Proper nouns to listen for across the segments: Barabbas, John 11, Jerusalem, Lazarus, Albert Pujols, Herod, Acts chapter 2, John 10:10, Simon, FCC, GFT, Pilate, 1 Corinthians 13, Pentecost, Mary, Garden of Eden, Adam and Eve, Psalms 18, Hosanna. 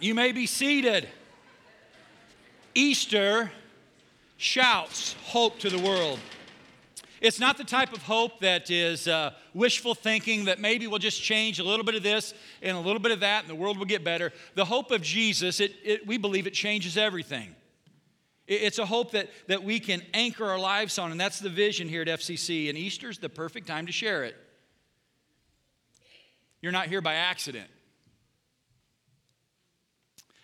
You may be seated. Easter shouts hope to the world. It's not the type of hope that is wishful thinking that maybe we'll just change a little bit of this and a little bit of that and the world will get better. The hope of Jesus, we believe it changes everything. It's a hope that we can anchor our lives on, and that's the vision here at FCC, and Easter's the perfect time to share it. You're not here by accident.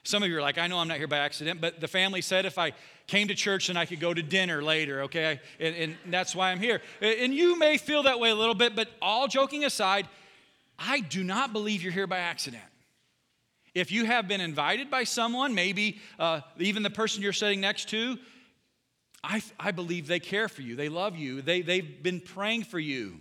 Some of you are like, I know I'm not here by accident, but the family said if I came to church, then I could go to dinner later, okay? And that's why I'm here. And you may feel that way a little bit, but all joking aside, I do not believe you're here by accident. If you have been invited by someone, maybe even the person you're sitting next to, I believe they care for you, they love you, they've been praying for you.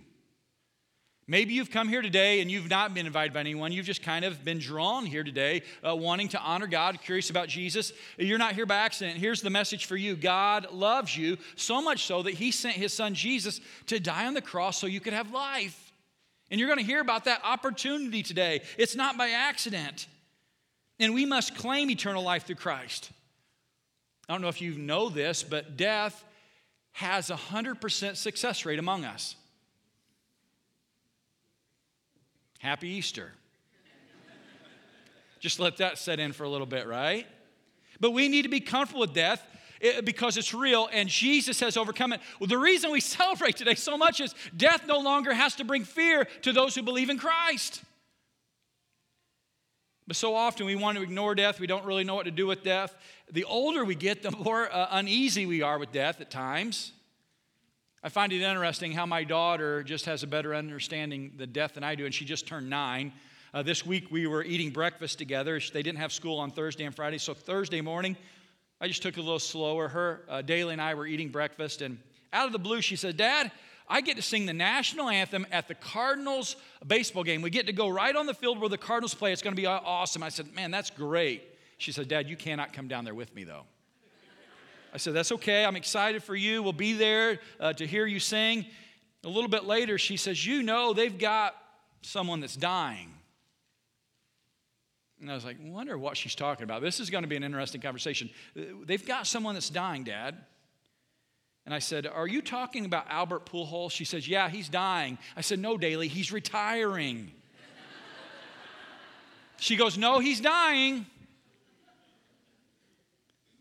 Maybe you've come here today and you've not been invited by anyone. You've just kind of been drawn here today, wanting to honor God, curious about Jesus. You're not here by accident. Here's the message for you. God loves you so much so that he sent his son Jesus to die on the cross so you could have life. And you're going to hear about that opportunity today. It's not by accident. And we must claim eternal life through Christ. I don't know if you know this, but death has a 100% success rate among us. Happy Easter. Just let that set in for a little bit, right? But we need to be comfortable with death because it's real and Jesus has overcome it. Well, the reason we celebrate today so much is death no longer has to bring fear to those who believe in Christ. But so often we want to ignore death. We don't really know what to do with death. The older we get, the more uneasy we are with death at times. I find it interesting how my daughter just has a better understanding of death than I do, and she just turned 9. This week we were eating breakfast together. They didn't have school on Thursday and Friday, so Thursday morning I just took it a little slower. Daly and I were eating breakfast, and out of the blue she said, "Dad, I get to sing the national anthem at the Cardinals baseball game. We get to go right on the field where the Cardinals play. It's going to be awesome." I said, "Man, that's great." She said, "Dad, you cannot come down there with me, though." I said, "That's okay. I'm excited for you. We'll be there to hear you sing." A little bit later, she says, "You know, they've got someone that's dying." And I was like, wonder what she's talking about. This is going to be an interesting conversation. "They've got someone that's dying, Dad." And I said, "Are you talking about Albert Pujols?" She says, "Yeah, he's dying." I said, "No, Daly, he's retiring." She goes, "No, he's dying."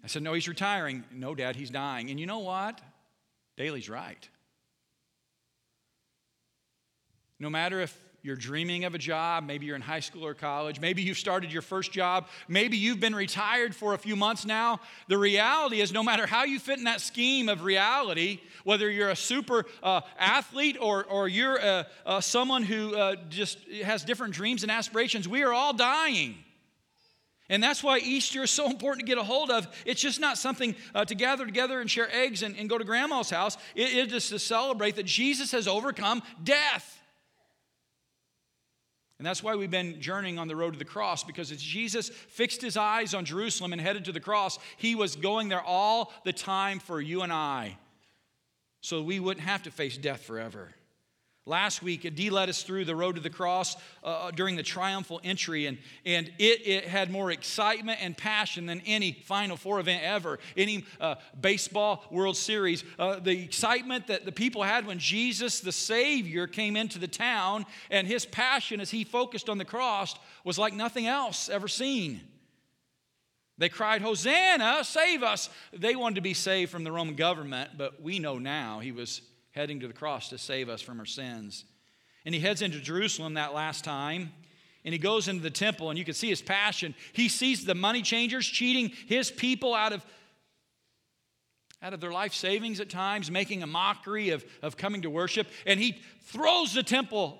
I said, "No, he's retiring." "No, Dad, he's dying." And you know what? Daly's right. No matter if you're dreaming of a job, maybe you're in high school or college, maybe you've started your first job, maybe you've been retired for a few months now, the reality is no matter how you fit in that scheme of reality, whether you're a super athlete or you're someone who just has different dreams and aspirations, we are all dying. And that's why Easter is so important to get a hold of. It's just not something to gather together and share eggs and go to grandma's house. It is to celebrate that Jesus has overcome death. And that's why we've been journeying on the road to the cross, because as Jesus fixed his eyes on Jerusalem and headed to the cross, he was going there all the time for you and I, so we wouldn't have to face death forever. Last week, Dee led us through the road to the cross during the triumphal entry, and it had more excitement and passion than any Final Four event ever, any baseball World Series. The excitement that the people had when Jesus, the Savior, came into the town, and his passion as he focused on the cross was like nothing else ever seen. They cried, "Hosanna, save us." They wanted to be saved from the Roman government, but we know now he was heading to the cross to save us from our sins. And he heads into Jerusalem that last time, and he goes into the temple, and you can see his passion. He sees the money changers cheating his people out of their life savings at times, making a mockery of coming to worship, and he throws the temple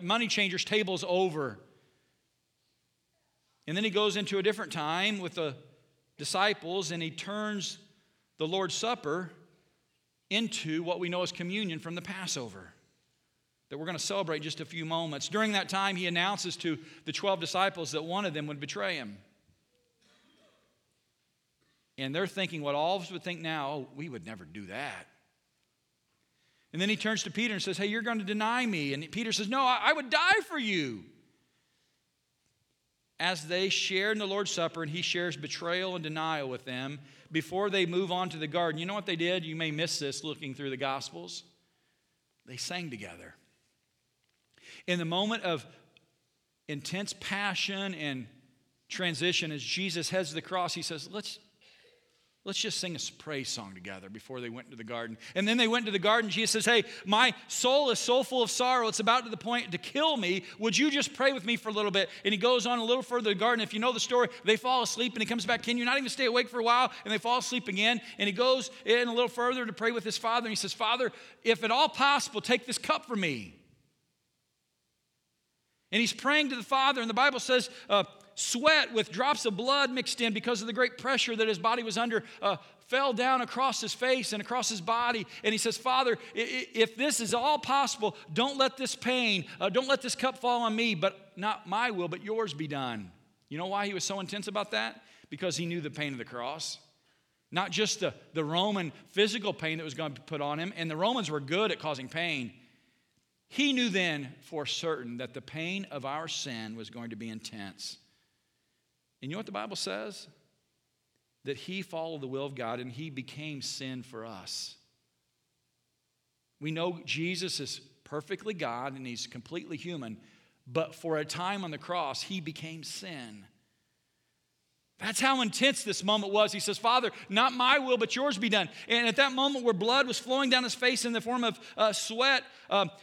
money changers' tables over. And then he goes into a different time with the disciples, and he turns the Lord's Supper into what we know as communion from the Passover that we're going to celebrate in just a few moments. During that time, he announces to the 12 disciples that one of them would betray him. And they're thinking what all of us would think now, "Oh, we would never do that." And then he turns to Peter and says, "Hey, you're going to deny me." And Peter says, "No, I would die for you." as they share in the Lord's Supper and he shares betrayal and denial with them before they move on to the garden. You know what they did? You may miss this looking through the Gospels. They sang together. In the moment of intense passion and transition, as Jesus heads to the cross, he says, Let's just sing a praise song together before they went into the garden. And then they went into the garden. Jesus says, hey, my soul is so full of sorrow. It's about to the point to kill me. Would you just pray with me for a little bit? And he goes on a little further to the garden. If you know the story, they fall asleep and he comes back. Can you not even stay awake for a while? And they fall asleep again. And he goes in a little further to pray with his father. And he says, Father, if at all possible, take this cup from me. And he's praying to the Father. And the Bible says, sweat with drops of blood mixed in because of the great pressure that his body was under fell down across his face and across his body. And he says, Father, if this is all possible, don't let this pain, don't let this cup fall on me, but not my will, but yours be done. You know why he was so intense about that? Because he knew the pain of the cross. Not just the Roman physical pain that was going to be put on him, and the Romans were good at causing pain. He knew then for certain that the pain of our sin was going to be intense. And you know what the Bible says? That he followed the will of God and he became sin for us. We know Jesus is perfectly God and he's completely human, but for a time on the cross, he became sin. That's how intense this moment was. He says, Father, not my will, but yours be done. And at that moment where blood was flowing down his face in the form of sweat,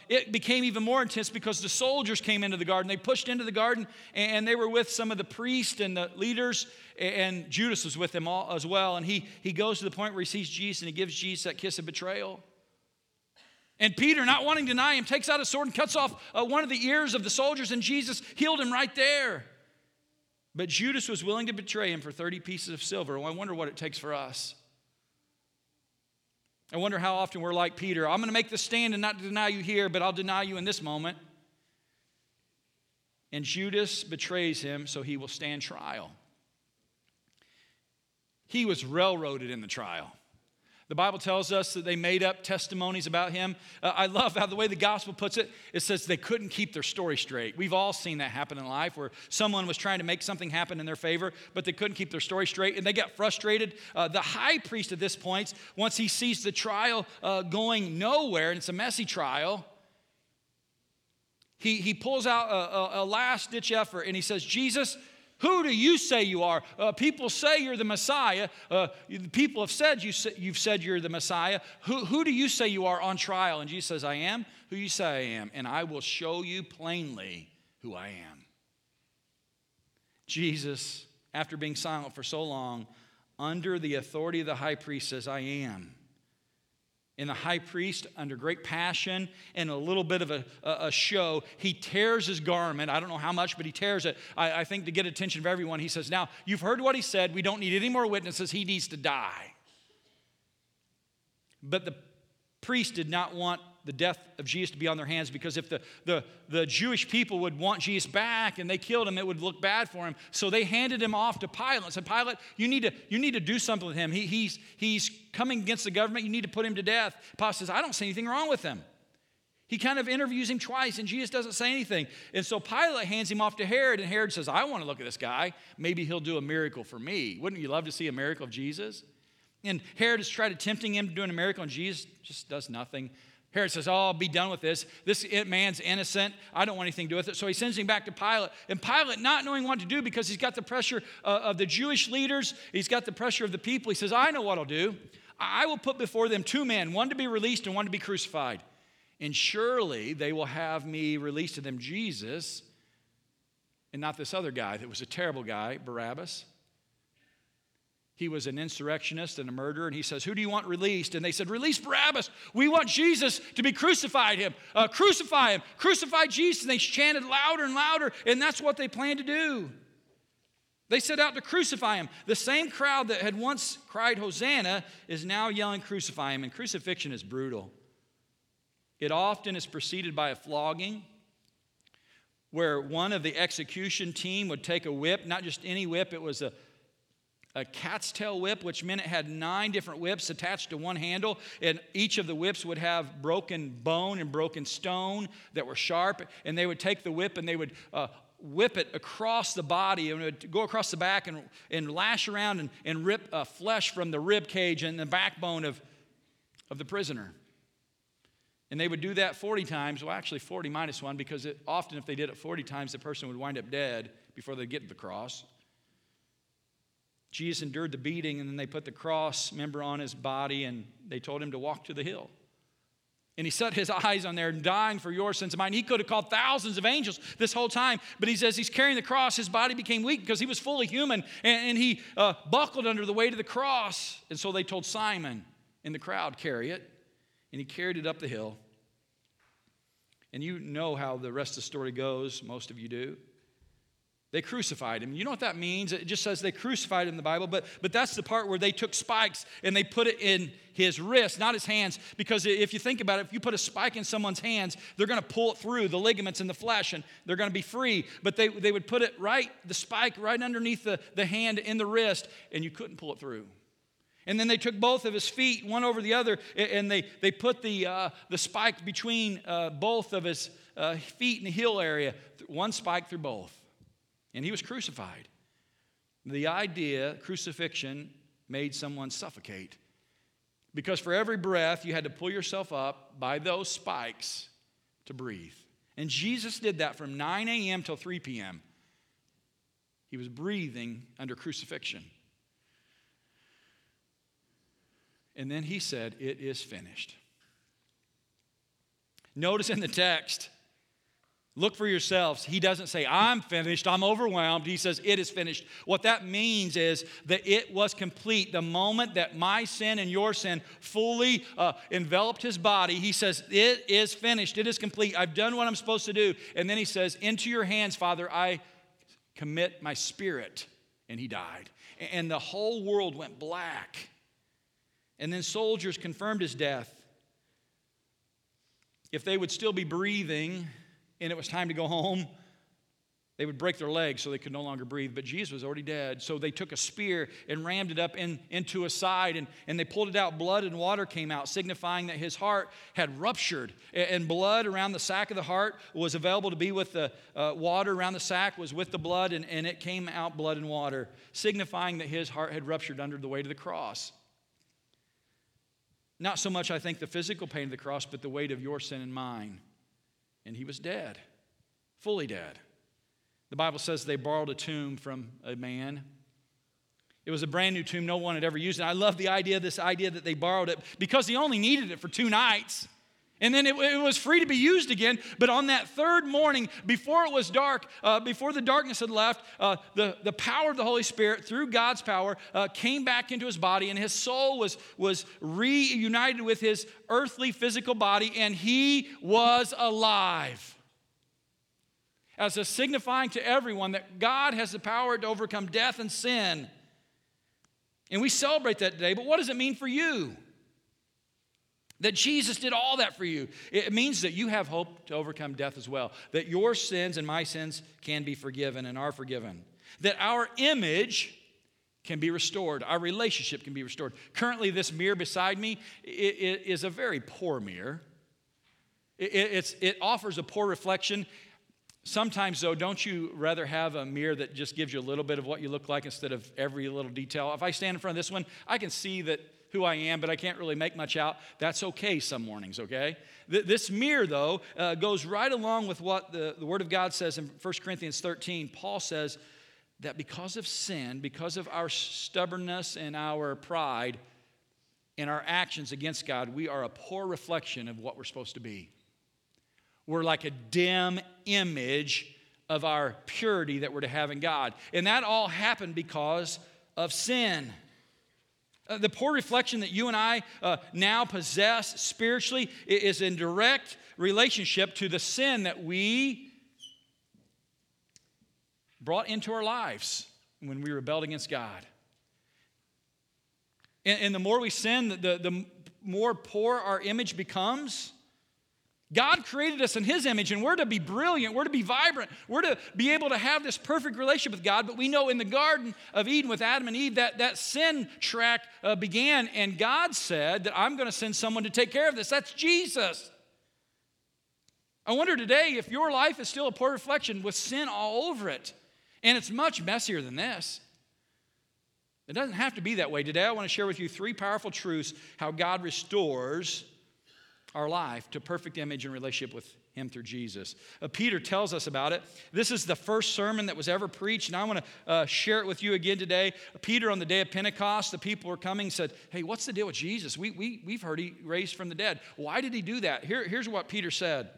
it became even more intense because the soldiers came into the garden. They pushed into the garden, and they were with some of the priests and the leaders, and Judas was with them all as well. And he goes to the point where he sees Jesus, and he gives Jesus that kiss of betrayal. And Peter, not wanting to deny him, takes out a sword and cuts off one of the ears of the soldiers, and Jesus healed him right there. But Judas was willing to betray him for 30 pieces of silver. Well, I wonder what it takes for us. I wonder how often we're like Peter. I'm going to make the stand and not deny you here, but I'll deny you in this moment. And Judas betrays him, so he will stand trial. He was railroaded in the trial. The Bible tells us that they made up testimonies about him. I love how the way the gospel puts it. It says they couldn't keep their story straight. We've all seen that happen in life where someone was trying to make something happen in their favor, but they couldn't keep their story straight, and they got frustrated. The high priest at this point, once he sees the trial going nowhere, and it's a messy trial, he pulls out a last-ditch effort, and he says, Jesus, who do you say you are? People say you're the Messiah. People have said you've said you're the Messiah. Who do you say you are on trial? And Jesus says, I am who you say I am, and I will show you plainly who I am. Jesus, after being silent for so long, under the authority of the high priest, says, I am. And the high priest, under great passion and a little bit of a show, he tears his garment. I don't know how much, but he tears it. I think to get attention from everyone, he says, now, you've heard what he said. We don't need any more witnesses. He needs to die. But the priest did not want the death of Jesus to be on their hands, because if the Jewish people would want Jesus back and they killed him, it would look bad for him. So they handed him off to Pilate and said, Pilate, you need to do something with him. He's coming against the government. You need to put him to death. Pilate says, I don't see anything wrong with him. He kind of interviews him twice, and Jesus doesn't say anything. And so Pilate hands him off to Herod, and Herod says, I want to look at this guy. Maybe he'll do a miracle for me. Wouldn't you love to see a miracle of Jesus? And Herod is trying to tempting him to do a miracle, and Jesus just does nothing. Herod says, I'll be done with this. This man's innocent. I don't want anything to do with it. So he sends him back to Pilate. And Pilate, not knowing what to do because he's got the pressure of the Jewish leaders, he's got the pressure of the people, he says, I know what I'll do. I will put before them two men, one to be released and one to be crucified. And surely they will have me release to them Jesus and not this other guy that was a terrible guy, Barabbas. He was an insurrectionist and a murderer. And he says, who do you want released? And they said, release Barabbas. We want Jesus to be crucified. Crucify him. Crucify Jesus. And they chanted louder and louder. And that's what they planned to do. They set out to crucify him. The same crowd that had once cried Hosanna is now yelling crucify him. And crucifixion is brutal. It often is preceded by a flogging, where one of the execution team would take a whip. Not just any whip. It was a cat's tail whip, which meant it had 9 different whips attached to one handle, and each of the whips would have broken bone and broken stone that were sharp, and they would take the whip and they would whip it across the body, and it would go across the back and lash around and rip flesh from the rib cage and the backbone of the prisoner. And they would do that 40 times. Well, actually 40 minus one, because often if they did it 40 times, the person would wind up dead before they get to the cross. Jesus endured the beating, and then they put the cross member on his body, and they told him to walk to the hill. And he set his eyes on there, dying for your sins and mine. He could have called thousands of angels this whole time, but he says he's carrying the cross. His body became weak because he was fully human, and he buckled under the weight of the cross. And so they told Simon in the crowd, carry it. And he carried it up the hill. And you know how the rest of the story goes. Most of you do. They crucified him. You know what that means? It just says they crucified him in the Bible, but that's the part where they took spikes and they put it in his wrist, not his hands, because if you think about it, if you put a spike in someone's hands, they're going to pull it through the ligaments and the flesh, and they're going to be free, but they would put it right, the spike right underneath the hand in the wrist, and you couldn't pull it through. And then they took both of his feet, one over the other, and they put the spike between both of his feet in the heel area, one spike through both. And he was crucified. The idea, crucifixion, made someone suffocate. Because for every breath, you had to pull yourself up by those spikes to breathe. And Jesus did that from 9 a.m. till 3 p.m. He was breathing under crucifixion. And then he said, "It is finished." Notice in the text, look for yourselves. He doesn't say, "I'm finished, I'm overwhelmed." He says, "It is finished." What that means is that it was complete. The moment that my sin and your sin fully enveloped his body, he says, "It is finished, it is complete. I've done what I'm supposed to do." And then he says, "Into your hands, Father, I commit my spirit." And he died. And the whole world went black. And then soldiers confirmed his death. If they would still be breathing, and it was time to go home, they would break their legs so they could no longer breathe. But Jesus was already dead. So they took a spear and rammed it up into his side, and they pulled it out. Blood and water came out, signifying that his heart had ruptured. And blood around the sack of the heart was available to be with the water around the sack was with the blood, and it came out blood and water, signifying that his heart had ruptured under the weight of the cross. Not so much, I think, the physical pain of the cross, but the weight of your sin and mine. And he was dead, fully dead. The Bible says they borrowed a tomb from a man. It was a brand new tomb. No one had ever used it. I love the idea, this idea that they borrowed it, because he only needed it for 2 nights. And then it was free to be used again. But on that third morning, before it was dark, before the darkness had left, the power of the Holy Spirit, through God's power, came back into his body, and his soul was reunited with his earthly physical body, and he was alive. As a signifying to everyone that God has the power to overcome death and sin. And we celebrate that today, but what does it mean for you? That Jesus did all that for you. It means that you have hope to overcome death as well. That your sins and my sins can be forgiven and are forgiven. That our image can be restored. Our relationship can be restored. Currently, this mirror beside me is a very poor mirror. It offers a poor reflection. Sometimes, though, don't you rather have a mirror that just gives you a little bit of what you look like instead of every little detail? If I stand in front of this one, I can see that who I am, but I can't really make much out. That's okay some mornings, okay? This mirror, though, goes right along with what the Word of God says in 1 Corinthians 13. Paul says that because of sin, because of our stubbornness and our pride and our actions against God, we are a poor reflection of what we're supposed to be. We're like a dim image of our purity that we're to have in God. And that all happened because of sin. The poor reflection that you and I now possess spiritually is in direct relationship to the sin that we brought into our lives when we rebelled against God. And the more we sin, the more poor our image becomes. God created us in his image, and we're to be brilliant, we're to be vibrant, we're to be able to have this perfect relationship with God, but we know in the Garden of Eden with Adam and Eve that sin track began, and God said that I'm going to send someone to take care of this. That's Jesus. I wonder today if your life is still a poor reflection with sin all over it. And it's much messier than this. It doesn't have to be that way. Today I want to share with you three powerful truths how God restores our life to perfect image and relationship with Him through Jesus. Peter tells us about it. This is the first sermon that was ever preached, and I want to share it with you again today. Peter, on the day of Pentecost, the people were coming, said, hey, what's the deal with Jesus? We've heard He raised from the dead. Why did He do that? Here's what Peter said.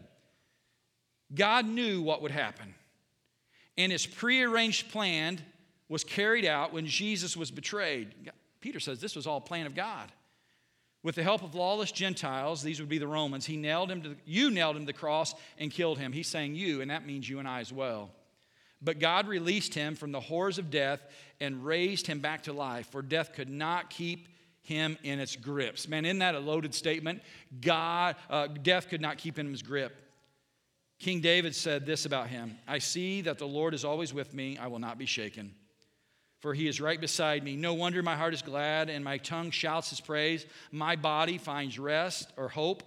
God knew what would happen, and His prearranged plan was carried out when Jesus was betrayed. Peter says this was all plan of God. With the help of lawless Gentiles, these would be the Romans, you nailed Him to the cross and killed Him. He's saying you, and that means you and I as well. But God released Him from the horrors of death and raised Him back to life, for death could not keep Him in its grips. Man, isn't that a loaded statement? Death could not keep Him in His grip. King David said this about Him, I see that the Lord is always with me. I will not be shaken. For He is right beside me. No wonder my heart is glad and my tongue shouts His praise. My body finds rest or hope.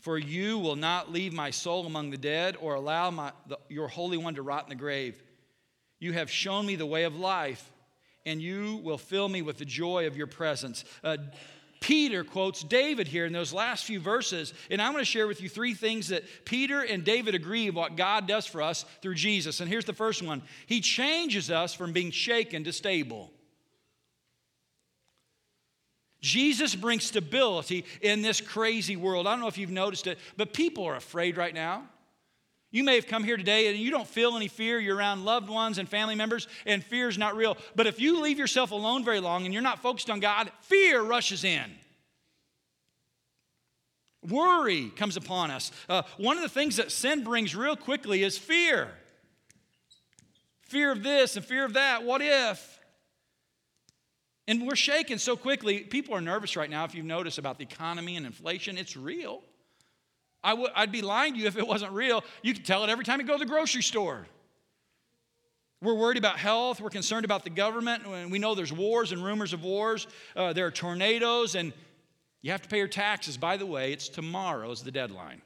For You will not leave my soul among the dead or allow Your Holy One to rot in the grave. You have shown me the way of life, and You will fill me with the joy of Your presence. Peter quotes David here in those last few verses, and I'm going to share with you three things that Peter and David agree about what God does for us through Jesus. And here's the first one. He changes us from being shaken to stable. Jesus brings stability in this crazy world. I don't know if you've noticed it, but people are afraid right now. You may have come here today and you don't feel any fear. You're around loved ones and family members, and fear is not real. But if you leave yourself alone very long and you're not focused on God, fear rushes in. Worry comes upon us. One of the things that sin brings real quickly is fear. Fear of this and fear of that. What if? And we're shaken so quickly. People are nervous right now, if you've noticed, about the economy and inflation. It's real. I'd be lying to you if it wasn't real. You can tell it every time you go to the grocery store. We're worried about health. We're concerned about the government. We know there's wars and rumors of wars. There are tornadoes, and you have to pay your taxes. By the way, it's tomorrow's the deadline.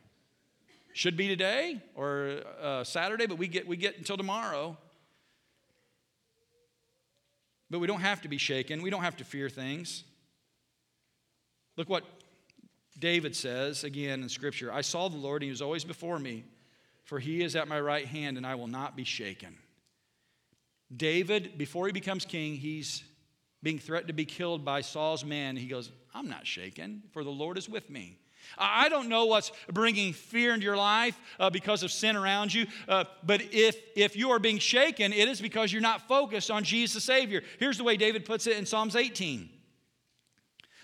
Should be today or Saturday, but we get until tomorrow. But we don't have to be shaken. We don't have to fear things. Look what David says, again in Scripture, I saw the Lord, and He was always before me, for He is at my right hand, and I will not be shaken. David, before he becomes king, he's being threatened to be killed by Saul's men. He goes, I'm not shaken, for the Lord is with me. I don't know what's bringing fear into your life because of sin around you, but if you are being shaken, it is because you're not focused on Jesus the Savior. Here's the way David puts it in Psalms 18.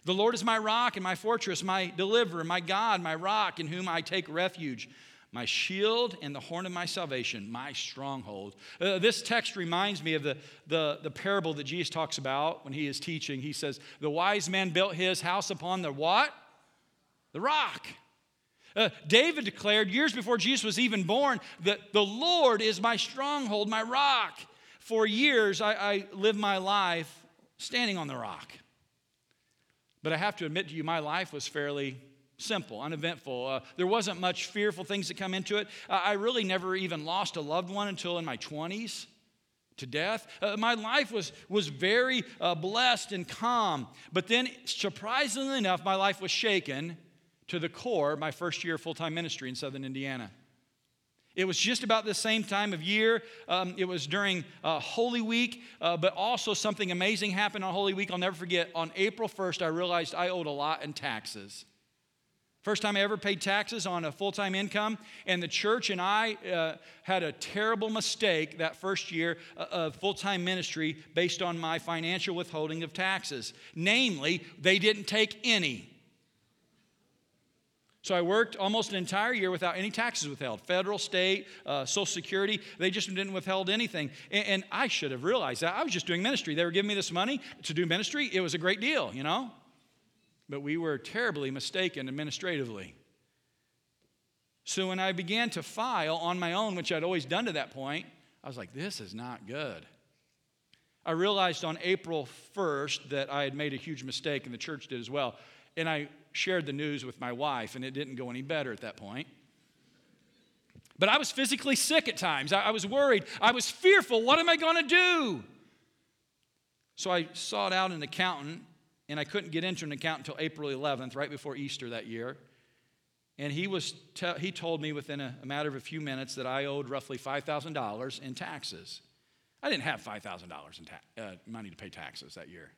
The Lord is my rock and my fortress, my deliverer, my God, my rock in whom I take refuge, my shield and the horn of my salvation, my stronghold. This text reminds me of the parable that Jesus talks about when He is teaching. He says, the wise man built his house upon the what? The rock. David declared years before Jesus was even born that the Lord is my stronghold, my rock. For years I lived my life standing on the rock. But I have to admit to you, my life was fairly simple, uneventful. There wasn't much fearful things that come into it. I really never even lost a loved one until in my 20s to death. My life was very blessed and calm. But then, surprisingly enough, my life was shaken to the core my first year of full-time ministry in southern Indiana. It was just about the same time of year. It was during Holy Week, but also something amazing happened on Holy Week. I'll never forget. On April 1st, I realized I owed a lot in taxes. First time I ever paid taxes on a full-time income, and the church and I had a terrible mistake that first year of full-time ministry based on my financial withholding of taxes. Namely, they didn't take any. So I worked almost an entire year without any taxes withheld. Federal, state, Social Security, they just didn't withhold anything. And I should have realized that. I was just doing ministry. They were giving me this money to do ministry. It was a great deal, you know. But we were terribly mistaken administratively. So when I began to file on my own, which I'd always done to that point, I was like, this is not good. I realized on April 1st that I had made a huge mistake, and the church did as well. And I shared the news with my wife, and it didn't go any better at that point. But I was physically sick at times. I was worried. I was fearful. What am I going to do? So I sought out an accountant, and I couldn't get into an accountant until April 11th, right before Easter that year. And he told me within a matter of a few minutes that I owed roughly $5,000 in taxes. I didn't have $5,000 in money to pay taxes that year.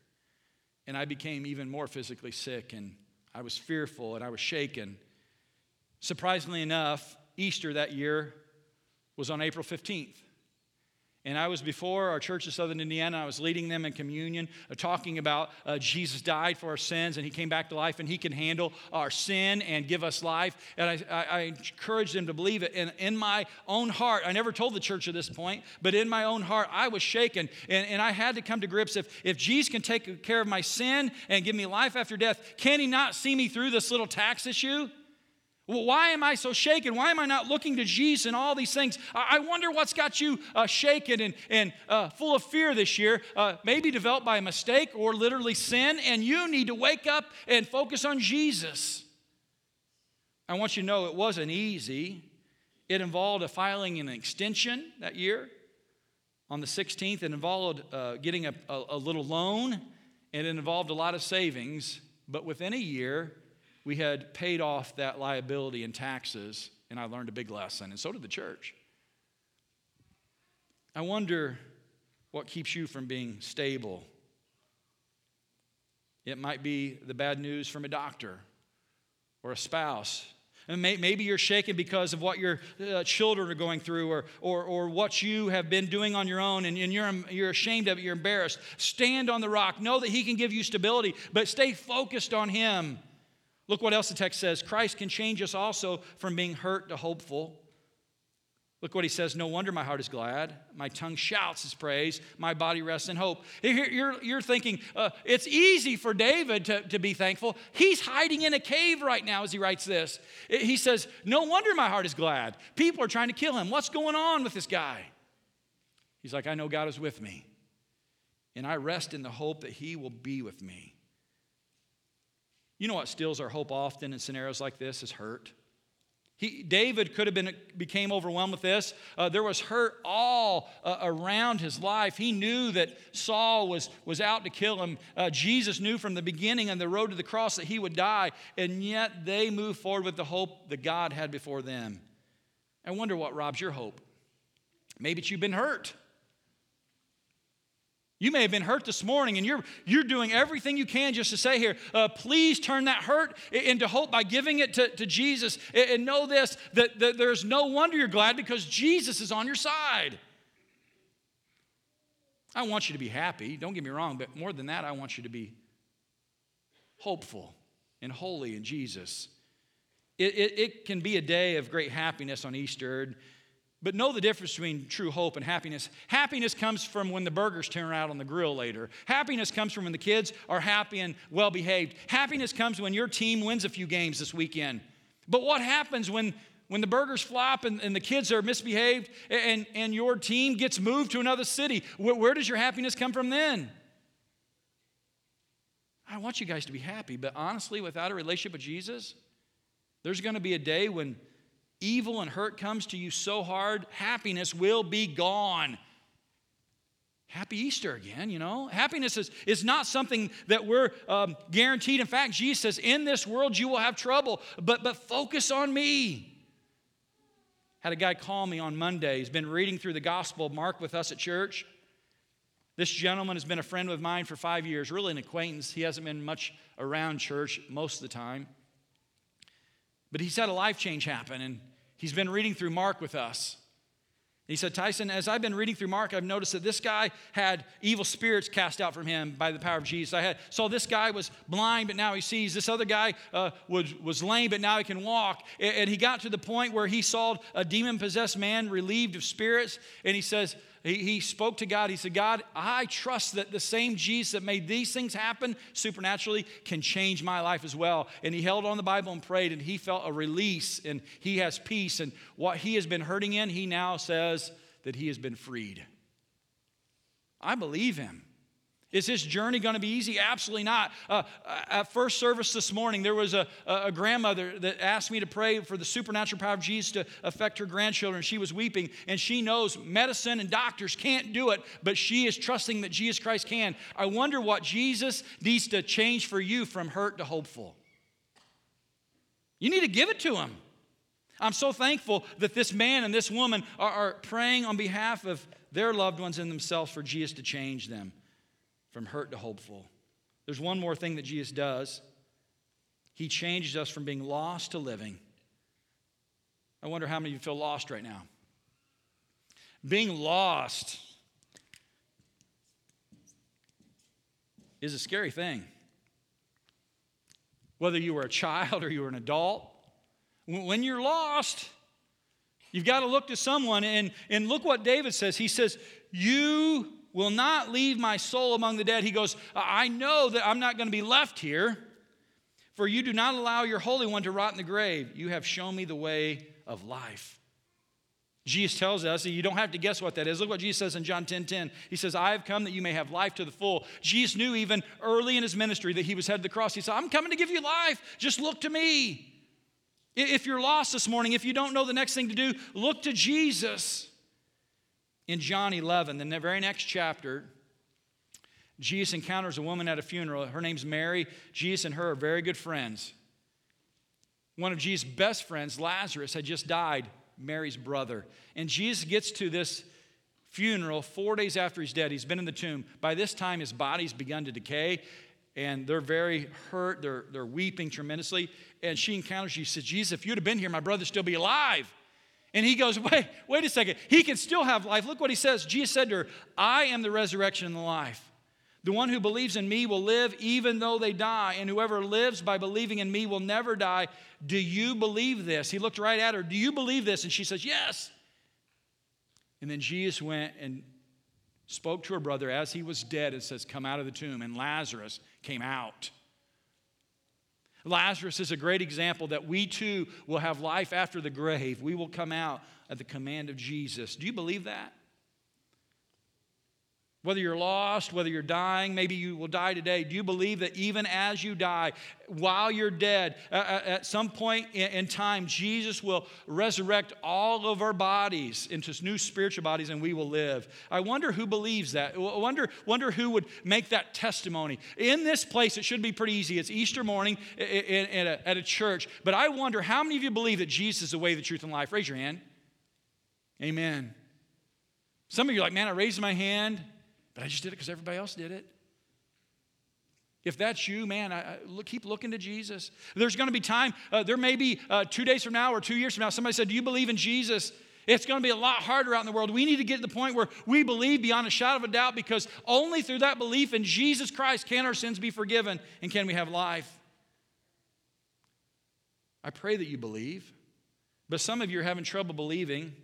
And I became even more physically sick, and I was fearful, and I was shaken. Surprisingly enough, Easter that year was on April 15th. And I was before our church in Southern Indiana. I was leading them in communion, talking about Jesus died for our sins, and he came back to life, and he can handle our sin and give us life. And I encouraged them to believe it. And in my own heart, I never told the church at this point, but in my own heart, I was shaken. And I had to come to grips, if Jesus can take care of my sin and give me life after death, can he not see me through this little tax issue? Well, why am I so shaken? Why am I not looking to Jesus and all these things? I wonder what's got you shaken and full of fear this year, maybe developed by a mistake or literally sin, and you need to wake up and focus on Jesus. I want you to know it wasn't easy. It involved filing an extension that year on the 16th. It involved getting a little loan, and it involved a lot of savings, but within a year, we had paid off that liability in taxes, and I learned a big lesson, and so did the church. I wonder what keeps you from being stable. It might be the bad news from a doctor or a spouse. And maybe you're shaken because of what your children are going through or what you have been doing on your own, and you're ashamed of it, you're embarrassed. Stand on the rock. Know that he can give you stability, but stay focused on him. Look what else the text says. Christ can change us also from being hurt to hopeful. Look what he says. No wonder my heart is glad. My tongue shouts his praise. My body rests in hope. You're thinking, it's easy for David to be thankful. He's hiding in a cave right now as he writes this. He says, no wonder my heart is glad. People are trying to kill him. What's going on with this guy? He's like, I know God is with me. And I rest in the hope that he will be with me. You know what steals our hope often in scenarios like this is hurt. David could have became overwhelmed with this. There was hurt all around his life. He knew that Saul was out to kill him. Jesus knew from the beginning on the road to the cross that he would die, and yet they moved forward with the hope that God had before them. I wonder what robs your hope. Maybe it's you've been hurt. You may have been hurt this morning, and you're doing everything you can just to say here, please turn that hurt into hope by giving it to Jesus. And know this, that there's no wonder you're glad because Jesus is on your side. I want you to be happy, don't get me wrong, but more than that, I want you to be hopeful and holy in Jesus. It can be a day of great happiness on Easter. But know the difference between true hope and happiness. Happiness comes from when the burgers turn out on the grill later. Happiness comes from when the kids are happy and well-behaved. Happiness comes when your team wins a few games this weekend. But what happens when the burgers flop and the kids are misbehaved and your team gets moved to another city? Where does your happiness come from then? I want you guys to be happy, but honestly, without a relationship with Jesus, there's going to be a day when evil and hurt comes to you so hard, happiness will be gone. Happy Easter again, you know. Happiness is not something that we're guaranteed. In fact, Jesus says, in this world you will have trouble, but focus on me. Had a guy call me on Monday. He's been reading through the Gospel of Mark with us at church. This gentleman has been a friend of mine for 5 years, really an acquaintance. He hasn't been much around church most of the time. But he's had a life change happen, and he's been reading through Mark with us. He said, Tyson, as I've been reading through Mark, I've noticed that this guy had evil spirits cast out from him by the power of Jesus. So this guy was blind, but now he sees. This other guy was lame, but now he can walk. And he got to the point where he saw a demon-possessed man relieved of spirits, and he says, he spoke to God. He said, God, I trust that the same Jesus that made these things happen supernaturally can change my life as well. And he held on the Bible and prayed, and he felt a release, and he has peace. And what he has been hurting in, he now says that he has been freed. I believe him. Is his journey going to be easy? Absolutely not. At first service this morning, there was a grandmother that asked me to pray for the supernatural power of Jesus to affect her grandchildren. She was weeping, and she knows medicine and doctors can't do it, but she is trusting that Jesus Christ can. I wonder what Jesus needs to change for you from hurt to hopeful. You need to give it to him. I'm so thankful that this man and this woman are praying on behalf of their loved ones and themselves for Jesus to change them from hurt to hopeful. There's one more thing that Jesus does. He changes us from being lost to living. I wonder how many of you feel lost right now. Being lost is a scary thing. Whether you were a child or you were an adult, when you're lost, you've got to look to someone. And look what David says. He says, "You will not leave my soul among the dead." He goes, "I know that I'm not going to be left here, for you do not allow your Holy One to rot in the grave. You have shown me the way of life." Jesus tells us that you don't have to guess what that is. Look what Jesus says in John 10:10. He says, "I have come that you may have life to the full." Jesus knew even early in his ministry that he was headed to the cross. He said, "I'm coming to give you life. Just look to me." If you're lost this morning, if you don't know the next thing to do, look to Jesus. In John 11, the very next chapter, Jesus encounters a woman at a funeral. Her name's Mary. Jesus and her are very good friends. One of Jesus' best friends, Lazarus, had just died, Mary's brother. And Jesus gets to this funeral 4 days after he's dead. He's been in the tomb. By this time, his body's begun to decay, and they're very hurt. They're weeping tremendously. And she encounters Jesus. She says, "Jesus, if you'd have been here, my brother'd still be alive." And he goes, wait a second. He can still have life. Look what he says. Jesus said to her, "I am the resurrection and the life. The one who believes in me will live even though they die, and whoever lives by believing in me will never die. Do you believe this?" He looked right at her. "Do you believe this?" And she says, "Yes." And then Jesus went and spoke to her brother as he was dead and says, "Come out of the tomb." And Lazarus came out. Lazarus is a great example that we too will have life after the grave. We will come out at the command of Jesus. Do you believe that? Whether you're lost, whether you're dying, maybe you will die today. Do you believe that even as you die, while you're dead, at some point in time, Jesus will resurrect all of our bodies into new spiritual bodies and we will live? I wonder who believes that. I wonder who would make that testimony. In this place, it should be pretty easy. It's Easter morning at a church. But I wonder how many of you believe that Jesus is the way, the truth, and life? Raise your hand. Amen. Some of you are like, "Man, I raised my hand, but I just did it because everybody else did it." If that's you, man, keep looking to Jesus. There's going to be time. There may be 2 days from now or 2 years from now, somebody said, "Do you believe in Jesus?" It's going to be a lot harder out in the world. We need to get to the point where we believe beyond a shadow of a doubt, because only through that belief in Jesus Christ can our sins be forgiven and can we have life. I pray that you believe, but some of you are having trouble believing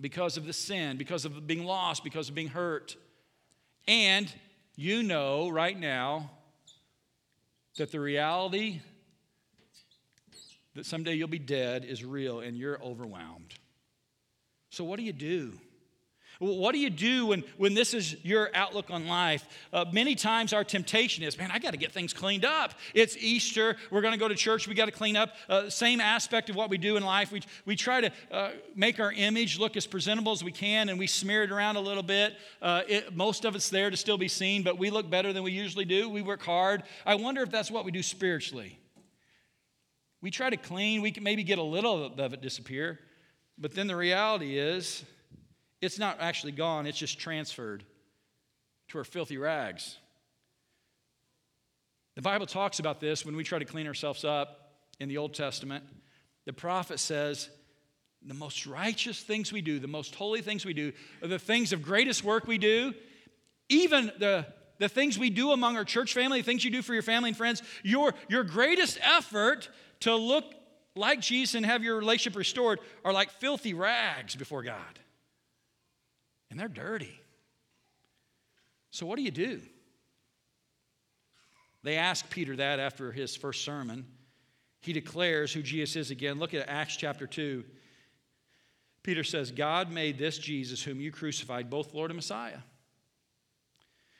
because of the sin, because of being lost, because of being hurt. And you know right now that the reality that someday you'll be dead is real and you're overwhelmed. So what do you do? What do you do when this is your outlook on life? Many times our temptation is, "Man, I got to get things cleaned up. It's Easter. We're going to go to church. We got to clean up." Same aspect of what we do in life. We try to make our image look as presentable as we can, and we smear it around a little bit. Most of it's there to still be seen, but we look better than we usually do. We work hard. I wonder if that's what we do spiritually. We try to clean. We can maybe get a little of it disappear, but then the reality is, it's not actually gone. It's just transferred to our filthy rags. The Bible talks about this when we try to clean ourselves up in the Old Testament. The prophet says the most righteous things we do, the most holy things we do, are the things of greatest work we do, even the things we do among our church family, the things you do for your family and friends, your greatest effort to look like Jesus and have your relationship restored are like filthy rags before God. And they're dirty. So what do you do? They asked Peter that after his first sermon. He declares who Jesus is again. Look at Acts chapter 2. Peter says, "God made this Jesus whom you crucified, both Lord and Messiah."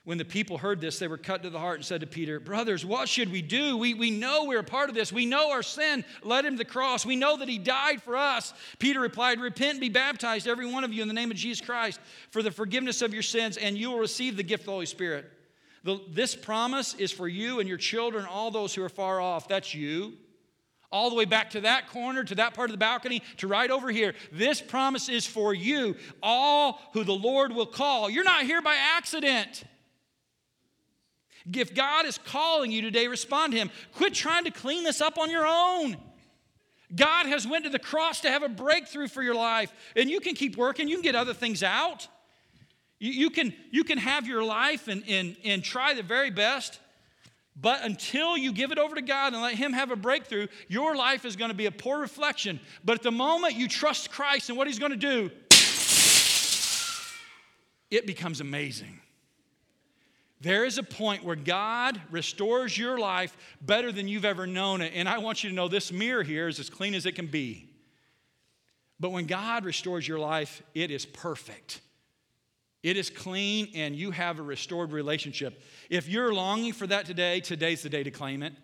When the people heard this, they were cut to the heart and said to Peter, "Brothers, what should we do? We know we're a part of this. We know our sin led him to the cross. We know that he died for us." Peter replied, "Repent and be baptized, every one of you, in the name of Jesus Christ, for the forgiveness of your sins, and you will receive the gift of the Holy Spirit. This promise is for you and your children, all those who are far off." That's you. All the way back to that corner, to that part of the balcony, to right over here. This promise is for you, all who the Lord will call. You're not here by accident. If God is calling you today, respond to him. Quit trying to clean this up on your own. God has went to the cross to have a breakthrough for your life. And you can keep working. You can get other things out. You can have your life and try the very best. But until you give it over to God and let him have a breakthrough, your life is going to be a poor reflection. But at the moment you trust Christ and what he's going to do, it becomes amazing. There is a point where God restores your life better than you've ever known it. And I want you to know this mirror here is as clean as it can be. But when God restores your life, it is perfect. It is clean, and you have a restored relationship. If you're longing for that today, today's the day to claim it.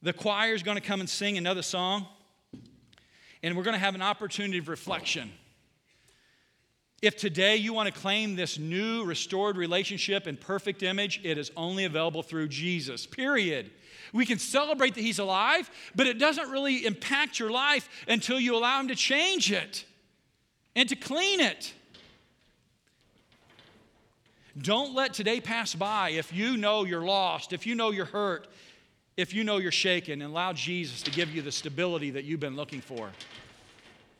The choir is going to come and sing another song, and we're going to have an opportunity of reflection. If today you want to claim this new restored relationship and perfect image, it is only available through Jesus, period. We can celebrate that he's alive, but it doesn't really impact your life until you allow him to change it and to clean it. Don't let today pass by if you know you're lost, if you know you're hurt, if you know you're shaken, and allow Jesus to give you the stability that you've been looking for.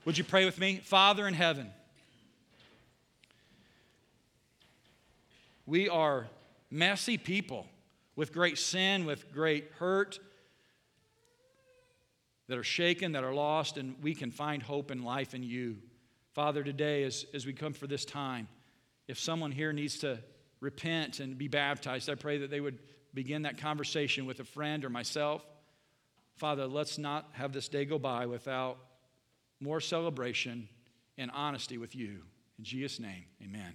Would you pray with me? Father in heaven, we are messy people with great sin, with great hurt, that are shaken, that are lost, and we can find hope and life in you. Father, today as we come for this time, if someone here needs to repent and be baptized, I pray that they would begin that conversation with a friend or myself. Father, let's not have this day go by without more celebration and honesty with you. In Jesus' name, amen.